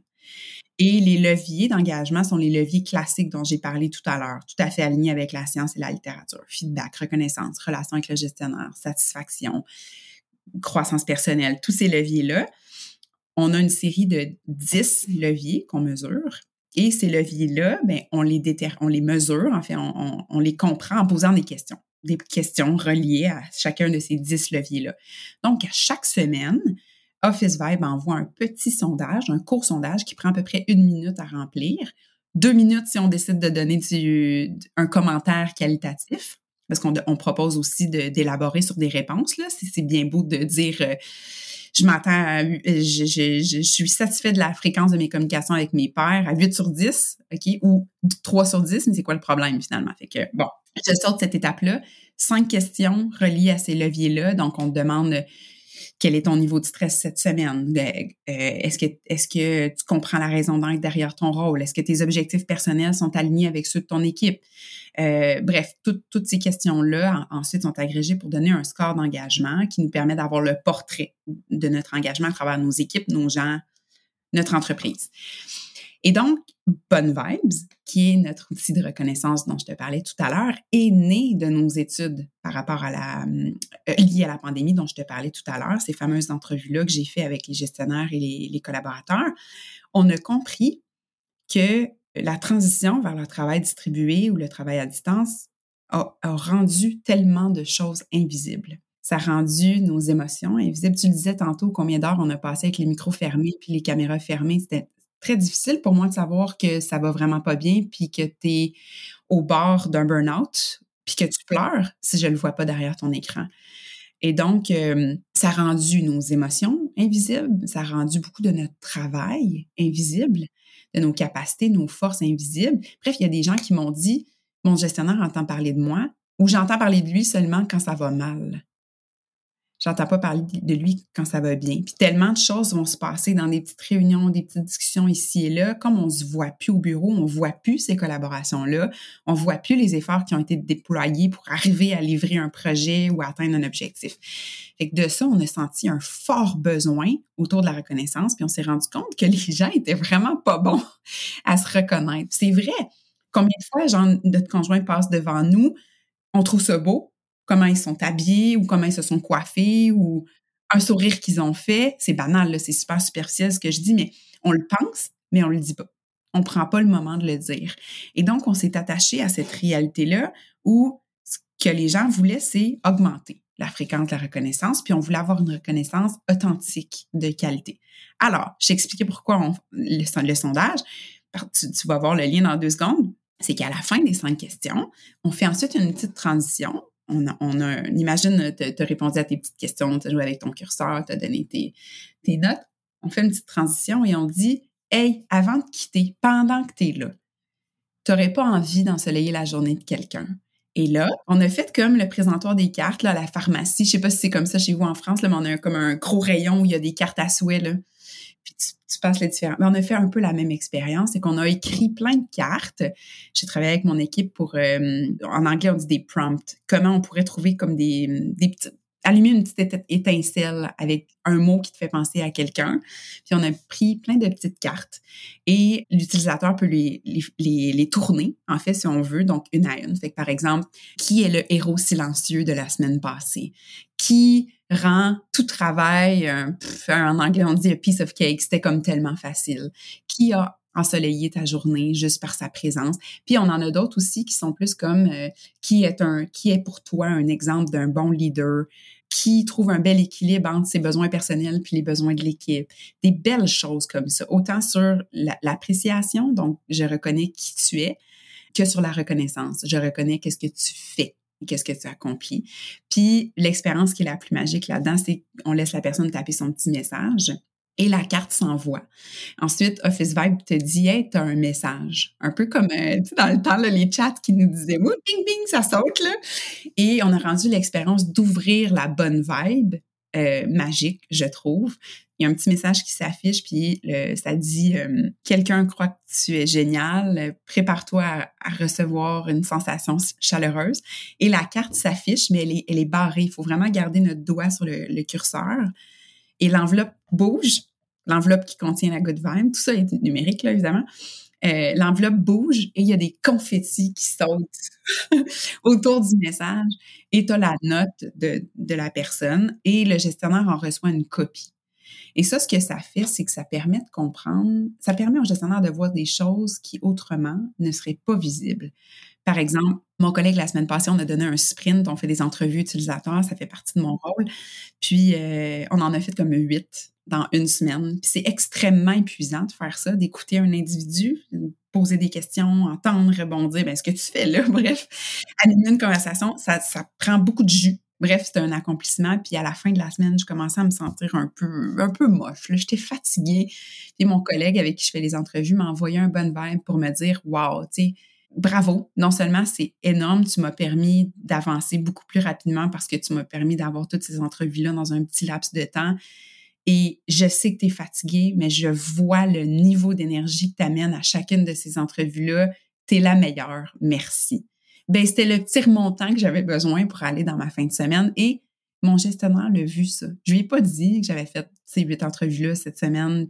Et les leviers d'engagement sont les leviers classiques dont j'ai parlé tout à l'heure, tout à fait alignés avec la science et la littérature. Feedback, reconnaissance, relation avec le gestionnaire, satisfaction, croissance personnelle, tous ces leviers-là. On a une série de dix leviers qu'on mesure et ces leviers-là, bien, on les déter- on les mesure, en fait, on, on, on les comprend en posant des questions, des questions reliées à chacun de ces dix leviers-là. Donc, à chaque semaine, Officevibe envoie un petit sondage, un court sondage qui prend à peu près une minute à remplir, deux minutes si on décide de donner du, un commentaire qualitatif, parce qu'on on propose aussi de, d'élaborer sur des réponses, là, si c'est bien beau de dire... Euh, Je m'attends à, je, je, je suis satisfait de la fréquence de mes communications avec mes pairs à huit sur dix, OK, ou trois sur dix, mais c'est quoi le problème finalement? Fait que, bon, je sors de cette étape-là. Cinq questions reliées à ces leviers-là. Donc, on te demande quel est ton niveau de stress cette semaine? Euh, est-ce que, est-ce que tu comprends la raison d'être derrière ton rôle? Est-ce que tes objectifs personnels sont alignés avec ceux de ton équipe? Euh, bref, tout, toutes ces questions-là, en, ensuite, sont agrégées pour donner un score d'engagement qui nous permet d'avoir le portrait de notre engagement à travers nos équipes, nos gens, notre entreprise. Et donc, Bonne Vibes, qui est notre outil de reconnaissance dont je te parlais tout à l'heure, est né de nos études par rapport à la euh, liées à la pandémie dont je te parlais tout à l'heure, ces fameuses entrevues-là que j'ai faites avec les gestionnaires et les, les collaborateurs. On a compris que la transition vers le travail distribué ou le travail à distance a, a rendu tellement de choses invisibles. Ça a rendu nos émotions invisibles. Tu le disais tantôt, combien d'heures on a passé avec les micros fermés puis les caméras fermées. C'était très difficile pour moi de savoir que ça va vraiment pas bien puis que tu es au bord d'un burn-out puis que tu pleures si je le vois pas derrière ton écran. Et donc, euh, ça a rendu nos émotions invisibles. Ça a rendu beaucoup de notre travail invisible, de nos capacités, nos forces invisibles. Bref, il y a des gens qui m'ont dit « Mon gestionnaire entend parler de moi » ou « J'entends parler de lui seulement quand ça va mal. » J'entends pas parler de lui quand ça va bien. Puis tellement de choses vont se passer dans des petites réunions, des petites discussions ici et là. Comme on se voit plus au bureau, on voit plus ces collaborations-là, on voit plus les efforts qui ont été déployés pour arriver à livrer un projet ou à atteindre un objectif. Fait que de ça, on a senti un fort besoin autour de la reconnaissance, puis on s'est rendu compte que les gens étaient vraiment pas bons à se reconnaître. C'est vrai. Combien de fois, genre, notre conjoint passe devant nous, on trouve ça beau, comment ils sont habillés ou comment ils se sont coiffés ou un sourire qu'ils ont fait. C'est banal, là, c'est super superficiel ce que je dis, mais on le pense, mais on le dit pas. On prend pas le moment de le dire. Et donc, on s'est attaché à cette réalité-là où ce que les gens voulaient, c'est augmenter la fréquence de la reconnaissance, puis on voulait avoir une reconnaissance authentique de qualité. Alors, j'ai expliqué pourquoi on, le, le sondage. Tu, tu vas voir le lien dans deux secondes. c'est qu'à la fin des cinq questions, on fait ensuite une petite transition. On, a, on a, imagine, tu as répondu à tes petites questions, tu as joué avec ton curseur, tu as donné tes, tes notes. On fait une petite transition et on dit « Hey, avant de quitter, pendant que tu es là, tu n'aurais pas envie d'ensoleiller la journée de quelqu'un. » Et là, on a fait comme le présentoir des cartes, là, à la pharmacie. Je sais pas si c'est comme ça chez vous en France, là, mais on a comme un gros rayon où il y a des cartes à souhait, là. Puis tu, tu passes les différents. Mais on a fait un peu la même expérience, c'est qu'on a écrit plein de cartes. J'ai travaillé avec mon équipe pour, euh, en anglais, on dit des prompts. Comment on pourrait trouver comme des, des petites, allumer une petite étincelle avec un mot qui te fait penser à quelqu'un. Puis on a pris plein de petites cartes et l'utilisateur peut les, les, les, les tourner, en fait, si on veut, donc une à une. Fait que par exemple, qui est le héros silencieux de la semaine passée? Qui rend tout travail, euh, pff, en anglais on dit « a piece of cake », c'était comme tellement facile. Qui a ensoleillé ta journée juste par sa présence. Puis, on en a d'autres aussi qui sont plus comme euh, qui est un qui est pour toi un exemple d'un bon leader, qui trouve un bel équilibre entre ses besoins personnels puis les besoins de l'équipe. Des belles choses comme ça, autant sur la, l'appréciation, donc je reconnais qui tu es, que sur la reconnaissance. Je reconnais qu'est-ce que tu fais, qu'est-ce que tu accomplis. Puis, l'expérience qui est la plus magique là-dedans, c'est qu'on laisse la personne taper son petit message. Et la carte s'envoie. Ensuite, Officevibe te dit « Hey, t'as un message. » Un peu comme, euh, tu sais, dans le temps, là, les chats qui nous disaient « Oui, bing, bing, ça saute, là. » Et on a rendu l'expérience d'ouvrir la bonne vibe euh, magique, je trouve. Il y a un petit message qui s'affiche, puis le, ça dit euh, « Quelqu'un croit que tu es génial. Prépare-toi à, à recevoir une sensation chaleureuse. » Et la carte s'affiche, mais elle est, elle est barrée. Il faut vraiment garder notre doigt sur le, le curseur. Et l'enveloppe bouge, l'enveloppe qui contient la good vibe, tout ça est numérique, là, évidemment. Euh, l'enveloppe bouge et il y a des confettis qui sautent autour du message. Et tu as la note de, de la personne et le gestionnaire en reçoit une copie. Et ça, ce que ça fait, c'est que ça permet de comprendre, ça permet au gestionnaire de voir des choses qui, autrement, ne seraient pas visibles. Par exemple, mon collègue, la semaine passée, on a donné un sprint, on fait des entrevues utilisateurs, ça fait partie de mon rôle. Puis, euh, on en a fait comme huit dans une semaine. Puis, c'est extrêmement épuisant de faire ça, d'écouter un individu, poser des questions, entendre, rebondir. Bien, ce que tu fais là, bref, animer une conversation, ça, ça prend beaucoup de jus. Bref, c'était un accomplissement. Puis à la fin de la semaine, je commençais à me sentir un peu, un peu moche. Là, j'étais fatiguée. Puis mon collègue avec qui je fais les entrevues m'a envoyé un bon vibe pour me dire « Wow, tu sais, bravo! Non seulement c'est énorme, tu m'as permis d'avancer beaucoup plus rapidement parce que tu m'as permis d'avoir toutes ces entrevues-là dans un petit laps de temps. Et je sais que tu es fatiguée, mais je vois le niveau d'énergie que tu amènes à chacune de ces entrevues-là. Tu es la meilleure. Merci. » Ben c'était le petit remontant que j'avais besoin pour aller dans ma fin de semaine. Et mon gestionnaire l'a vu, ça. Je lui ai pas dit que j'avais fait ces huit entrevues-là cette semaine,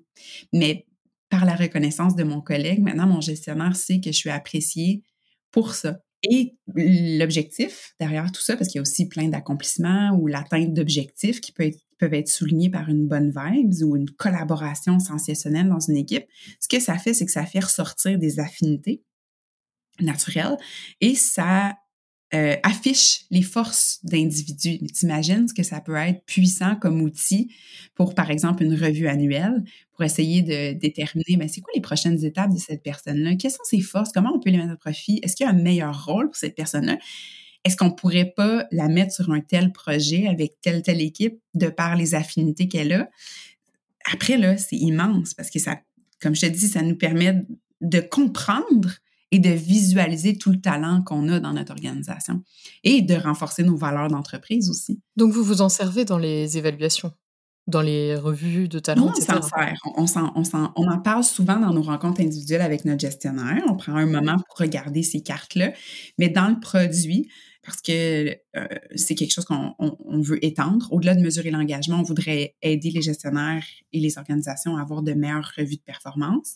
mais par la reconnaissance de mon collègue, maintenant, mon gestionnaire sait que je suis appréciée pour ça. Et l'objectif derrière tout ça, parce qu'il y a aussi plein d'accomplissements ou l'atteinte d'objectifs qui peut être, peuvent être soulignés par une bonne vibe ou une collaboration sensationnelle dans une équipe, ce que ça fait, c'est que ça fait ressortir des affinités naturel et ça euh, affiche les forces d'individus. Mais t'imagines ce que ça peut être puissant comme outil pour, par exemple, une revue annuelle, pour essayer de déterminer, bien, c'est quoi les prochaines étapes de cette personne-là? Quelles sont ses forces? Comment on peut les mettre à profit? Est-ce qu'il y a un meilleur rôle pour cette personne-là? Est-ce qu'on pourrait pas la mettre sur un tel projet avec telle, telle équipe de par les affinités qu'elle a? Après, là, c'est immense parce que ça, comme je te dis, ça nous permet de comprendre et de visualiser tout le talent qu'on a dans notre organisation et de renforcer nos valeurs d'entreprise aussi. Donc, vous vous en servez dans les évaluations, dans les revues de talent, non, on et cetera? S'en sert. On, s'en, on, s'en, on en parle souvent dans nos rencontres individuelles avec notre gestionnaire. On prend un moment pour regarder ces cartes-là, mais dans le produit, parce que euh, c'est quelque chose qu'on on, on veut étendre. Au-delà de mesurer l'engagement, on voudrait aider les gestionnaires et les organisations à avoir de meilleures revues de performance.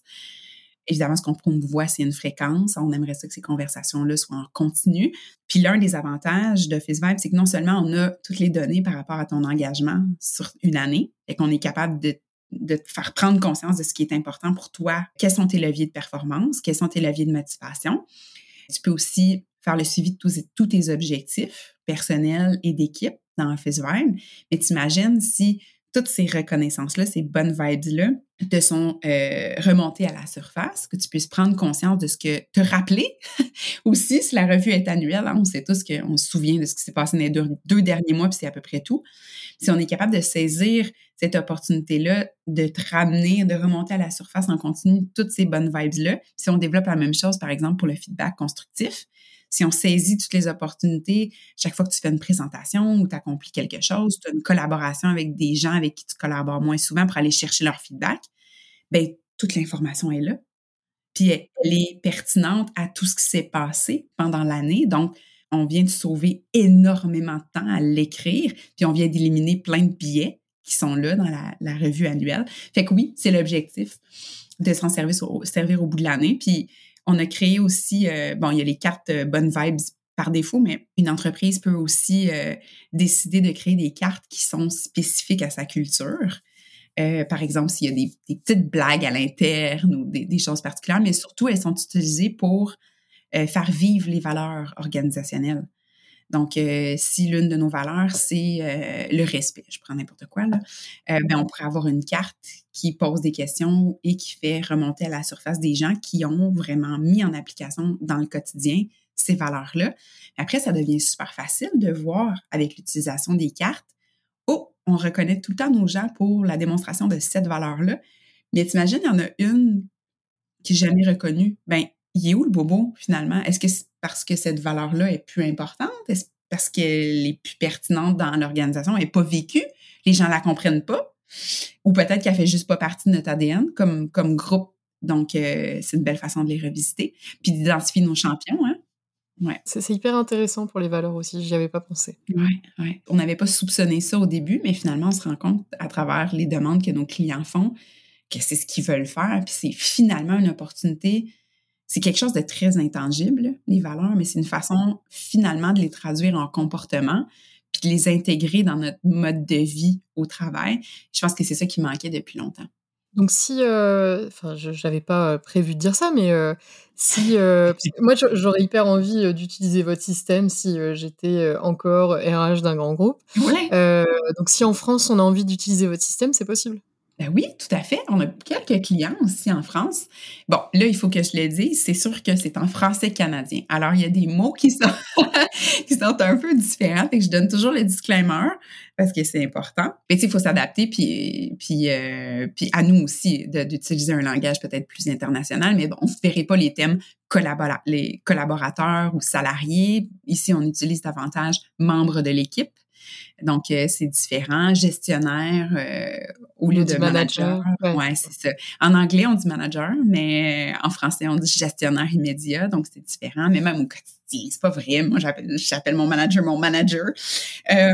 Évidemment, ce qu'on promouvoit, c'est une fréquence. On aimerait ça que ces conversations-là soient en continu. Puis l'un des avantages d'Officevibe, c'est que non seulement on a toutes les données par rapport à ton engagement sur une année, et qu'on est capable de, de te faire prendre conscience de ce qui est important pour toi, quels sont tes leviers de performance, quels sont tes leviers de motivation. Tu peux aussi faire le suivi de tous, tous tes objectifs personnels et d'équipe dans Officevibe. Mais t'imagines si toutes ces reconnaissances-là, ces bonnes vibes-là, te sont euh, remontées à la surface, que tu puisses prendre conscience de ce que te rappeler. Aussi, si la revue est annuelle, hein, on sait tous qu'on se souvient de ce qui s'est passé dans les deux, deux derniers mois, puis c'est à peu près tout. Si on est capable de saisir cette opportunité-là, de te ramener, de remonter à la surface en continu toutes ces bonnes vibes-là, si on développe la même chose, par exemple, pour le feedback constructif, si on saisit toutes les opportunités, chaque fois que tu fais une présentation ou tu accomplis quelque chose, tu as une collaboration avec des gens avec qui tu collabores moins souvent pour aller chercher leur feedback, bien, toute l'information est là. Puis elle est pertinente à tout ce qui s'est passé pendant l'année. Donc, on vient de sauver énormément de temps à l'écrire, puis on vient d'éliminer plein de billets qui sont là dans la, la revue annuelle. Fait que oui, c'est l'objectif de s'en servir, servir au bout de l'année. Puis, on a créé aussi, euh, bon, il y a les cartes euh, bonnes vibes par défaut, mais une entreprise peut aussi euh, décider de créer des cartes qui sont spécifiques à sa culture. Euh, par exemple, s'il y a des, des petites blagues à l'interne ou des, des choses particulières, mais surtout, elles sont utilisées pour euh, faire vivre les valeurs organisationnelles. Donc, euh, si l'une de nos valeurs, c'est euh, le respect, je prends n'importe quoi, là, euh, ben, on pourrait avoir une carte qui pose des questions et qui fait remonter à la surface des gens qui ont vraiment mis en application dans le quotidien ces valeurs-là. Après, ça devient super facile de voir avec l'utilisation des cartes, oh, on reconnaît tout le temps nos gens pour la démonstration de cette valeur-là. Mais t'imagines, il y en a une qui n'est jamais reconnue. Bien, il est où le bobo, finalement? Est-ce que c'est parce que cette valeur-là est plus importante? Est-ce parce qu'elle est plus pertinente dans l'organisation? Elle n'est pas vécue? Les gens ne la comprennent pas? Ou peut-être qu'elle ne fait juste pas partie de notre A D N comme, comme groupe. Donc, euh, c'est une belle façon de les revisiter. Puis d'identifier nos champions, hein? Ouais. C'est, c'est hyper intéressant pour les valeurs aussi, j'y avais pas pensé. Oui, oui. On n'avait pas soupçonné ça au début, mais finalement, on se rend compte à travers les demandes que nos clients font que c'est ce qu'ils veulent faire. Puis c'est finalement une opportunité... C'est quelque chose de très intangible, les valeurs, mais c'est une façon finalement de les traduire en comportement puis de les intégrer dans notre mode de vie au travail. Je pense que c'est ça qui manquait depuis longtemps. Donc si, euh, enfin je n'avais pas prévu de dire ça, mais euh, si, euh, moi j'aurais hyper envie d'utiliser votre système si euh, j'étais encore R H d'un grand groupe. Ouais. Euh, donc si en France on a envie d'utiliser votre système, c'est possible? Ben oui, tout à fait. On a quelques clients aussi en France. Bon, là, il faut que je le dise, c'est sûr que c'est en français canadien. Alors, il y a des mots qui sont, qui sont un peu différents. Fait que je donne toujours le disclaimer parce que c'est important. Mais tu sais, il faut s'adapter puis, puis, euh, puis à nous aussi de, d'utiliser un langage peut-être plus international. Mais bon, on ne verrait pas les thèmes collabora- les collaborateurs ou salariés. Ici, on utilise davantage membres de l'équipe. Donc, euh, c'est différent. Gestionnaire euh, au lieu de manager. manager. Ouais, c'est ça. En anglais, on dit manager, mais en français, on dit gestionnaire immédiat. Donc, c'est différent. Mais même au quotidien, c'est pas vrai. Moi, j'appelle, j'appelle mon manager mon manager. Euh,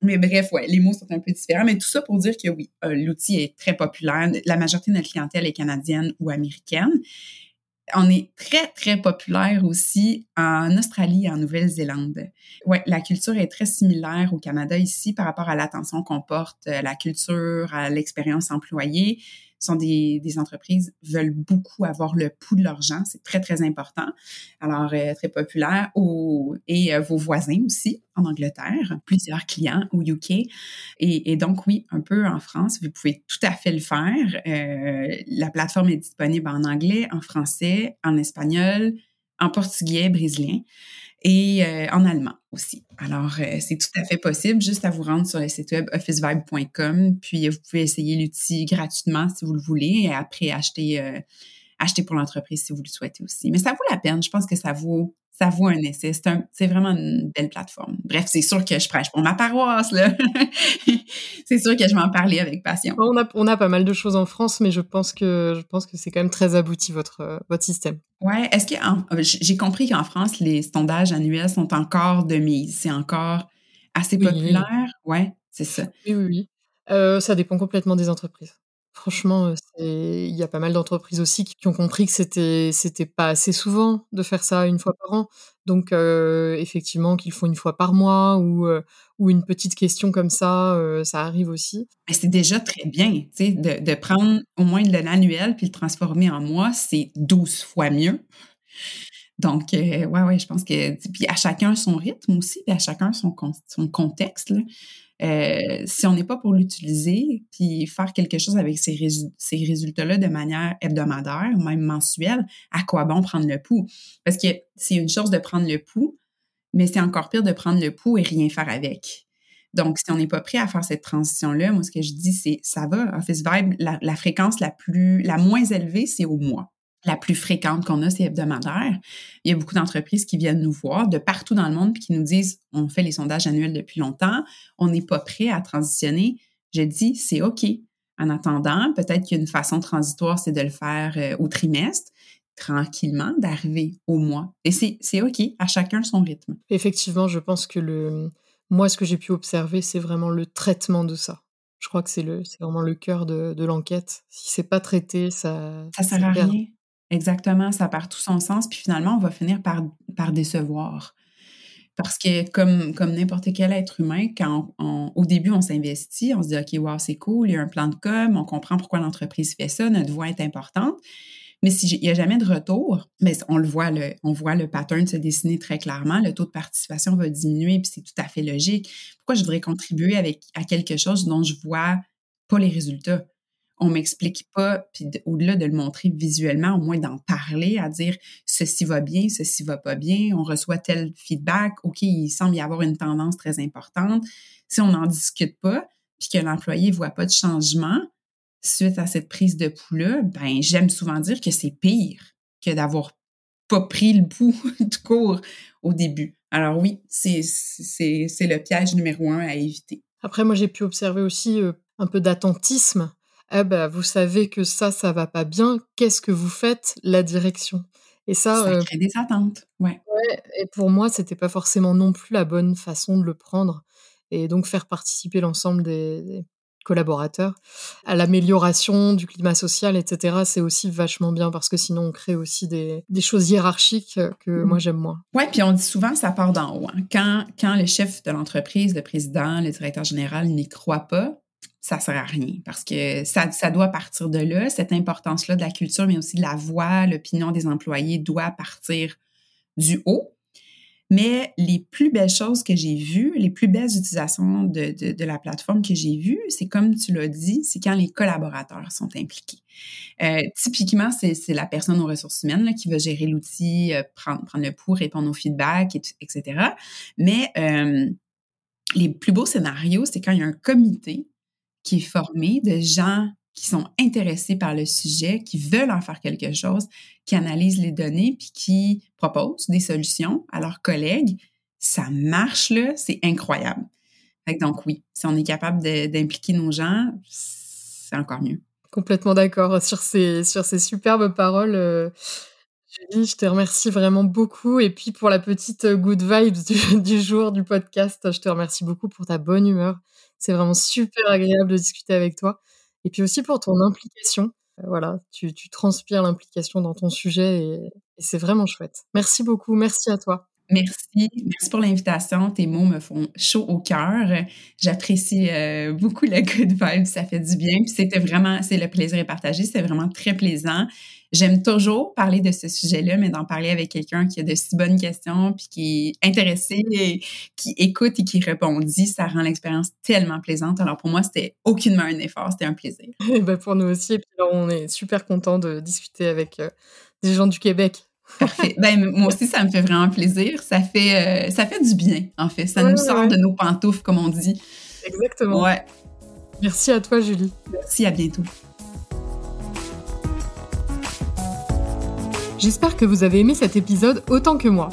mais bref, ouais, les mots sont un peu différents. Mais tout ça pour dire que oui, euh, l'outil est très populaire. La majorité de notre clientèle est canadienne ou américaine. On est très, très populaire aussi en Australie et en Nouvelle-Zélande. Ouais, la culture est très similaire au Canada ici par rapport à l'attention qu'on porte, à la culture, à l'expérience employée. Ce sont des, des entreprises qui veulent beaucoup avoir le pouls de leurs gens. C'est très, très important. Alors, euh, très populaire. Au, et euh, vos voisins aussi, en Angleterre, plusieurs clients au U K. Et, et donc, oui, un peu en France, vous pouvez tout à fait le faire. Euh, la plateforme est disponible en anglais, en français, en espagnol, en portugais, brésilien et euh, en allemand aussi. Alors, euh, c'est tout à fait possible, juste à vous rendre sur le site web office vibe point com, puis vous pouvez essayer l'outil gratuitement si vous le voulez et après acheter, euh, acheter pour l'entreprise si vous le souhaitez aussi. Mais ça vaut la peine, je pense que ça vaut, ça vaut un essai, c'est, un, c'est vraiment une belle plateforme. Bref, c'est sûr que je prêche pour ma paroisse, là. C'est sûr que je vais en parler avec passion. On a, on a pas mal de choses en France, mais je pense que, je pense que c'est quand même très abouti, votre, votre système. Ouais, est-ce que j'ai compris qu'en France, les sondages annuels sont encore de mise, c'est encore assez oui, populaire? Oui. Ouais, c'est ça. Oui, oui, oui. Euh, ça dépend complètement des entreprises. Franchement, il y a pas mal d'entreprises aussi qui, qui ont compris que c'était, c'était pas assez souvent de faire ça une fois par an. Donc, euh, effectivement, qu'ils font une fois par mois ou, euh, ou une petite question comme ça, euh, ça arrive aussi. Mais c'est déjà très bien, tu sais, de, de prendre au moins de l'annuel puis le transformer en mois, c'est douze fois mieux. Donc, euh, ouais, ouais, je pense que... Puis à chacun son rythme aussi, puis à chacun son, con, son contexte. Là. Euh, si on n'est pas pour l'utiliser, puis faire quelque chose avec ces, résu- ces résultats-là de manière hebdomadaire, même mensuelle, à quoi bon prendre le pouls? Parce que c'est une chose de prendre le pouls, mais c'est encore pire de prendre le pouls et rien faire avec. Donc, si on n'est pas prêt à faire cette transition-là, moi, ce que je dis, c'est ça va. Officevibe, la, la fréquence la plus, la moins élevée, c'est au mois. La plus fréquente qu'on a, c'est hebdomadaire. Il y a beaucoup d'entreprises qui viennent nous voir de partout dans le monde et qui nous disent « on fait les sondages annuels depuis longtemps, on n'est pas prêt à transitionner ». Je dis « c'est OK ». En attendant, peut-être qu'une façon transitoire, c'est de le faire euh, au trimestre, tranquillement, d'arriver au mois. Et c'est, c'est OK, à chacun son rythme. Effectivement, je pense que le... moi, ce que j'ai pu observer, c'est vraiment le traitement de ça. Je crois que c'est, le... c'est vraiment le cœur de, de l'enquête. Si c'est pas traité, ça... Ça sert à rien. Exactement, ça perd tout son sens, puis finalement, on va finir par, par décevoir. Parce que comme, comme n'importe quel être humain, quand on, on, au début, on s'investit, on se dit « OK, wow, c'est cool, il y a un plan de com, on comprend pourquoi l'entreprise fait ça, notre voix est importante. » Mais s'il n'y a jamais de retour, mais on le voit, le, on voit le pattern se dessiner très clairement, le taux de participation va diminuer, puis c'est tout à fait logique. Pourquoi je voudrais contribuer avec, à quelque chose dont je ne vois pas les résultats? On ne m'explique pas, puis au-delà de le montrer visuellement, au moins d'en parler, à dire « ceci va bien, ceci va pas bien, on reçoit tel feedback, OK, il semble y avoir une tendance très importante ». Si on n'en discute pas, puis que l'employé ne voit pas de changement suite à cette prise de pouls-là, ben j'aime souvent dire que c'est pire que d'avoir pas pris le pouls tout court au début. Alors oui, c'est, c'est, c'est le piège numéro un à éviter. Après, moi, j'ai pu observer aussi euh, un peu d'attentisme. Ah bah, vous savez que ça, ça va pas bien. Qu'est-ce que vous faites, la direction? Et ça, ça crée euh, des attentes, ouais. ouais. Et pour moi, c'était pas forcément non plus la bonne façon de le prendre. Et donc, faire participer l'ensemble des, des collaborateurs à l'amélioration du climat social, et cetera, c'est aussi vachement bien parce que sinon, on crée aussi des, des choses hiérarchiques que mmh. moi, j'aime moins. Ouais, puis on dit souvent, ça part d'en haut. Hein. Quand, quand le chef de l'entreprise, le président, le directeur général n'y croit pas, ça sert à rien parce que ça, ça doit partir de là. Cette importance-là de la culture, mais aussi de la voix, l'opinion des employés doit partir du haut. Mais les plus belles choses que j'ai vues, les plus belles utilisations de, de, de la plateforme que j'ai vues, c'est comme tu l'as dit, c'est quand les collaborateurs sont impliqués. Euh, typiquement, c'est, c'est la personne aux ressources humaines là, qui va gérer l'outil, euh, prendre, prendre le pouls, répondre aux feedbacks, et, etc. Mais euh, les plus beaux scénarios, c'est quand il y a un comité qui est formé de gens qui sont intéressés par le sujet, qui veulent en faire quelque chose, qui analysent les données puis qui proposent des solutions à leurs collègues. Ça marche, là, c'est incroyable. Fait que donc oui, si on est capable de, d'impliquer nos gens, c'est encore mieux. Complètement d'accord sur ces, sur ces superbes paroles. Euh... Julie, je te remercie vraiment beaucoup. Et puis, pour la petite good vibes du, du jour du podcast, je te remercie beaucoup pour ta bonne humeur. C'est vraiment super agréable de discuter avec toi. Et puis aussi pour ton implication. Euh, voilà, tu, tu transpires l'implication dans ton sujet et, et c'est vraiment chouette. Merci beaucoup. Merci à toi. Merci. Merci pour l'invitation. Tes mots me font chaud au cœur. J'apprécie euh, beaucoup la good vibe. Ça fait du bien. Puis c'était vraiment, c'est le plaisir de partager. C'était vraiment très plaisant. J'aime toujours parler de ce sujet-là, mais d'en parler avec quelqu'un qui a de si bonnes questions, puis qui est intéressé, et qui écoute et qui répondit. Ça rend l'expérience tellement plaisante. Alors pour moi, c'était aucunement un effort. C'était un plaisir. Et ben pour nous aussi. Et puis alors, on est super contents de discuter avec euh, des gens du Québec. Parfait. Ben, moi aussi, ça me fait vraiment plaisir. Ça fait, euh, ça fait du bien, en fait. Ça ouais, nous sort ouais. de nos pantoufles, comme on dit. Exactement. Ouais. Merci à toi, Julie. Merci, à bientôt. J'espère que vous avez aimé cet épisode autant que moi.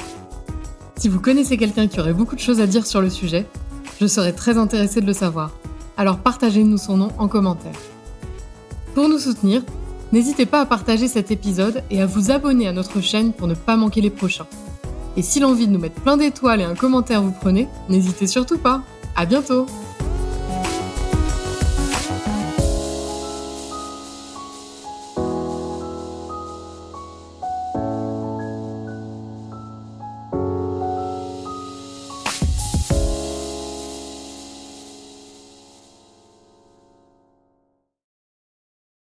Si vous connaissez quelqu'un qui aurait beaucoup de choses à dire sur le sujet, je serais très intéressée de le savoir. Alors partagez-nous son nom en commentaire. Pour nous soutenir, n'hésitez pas à partager cet épisode et à vous abonner à notre chaîne pour ne pas manquer les prochains. Et si l'envie de nous mettre plein d'étoiles et un commentaire vous prenez, n'hésitez surtout pas. À bientôt!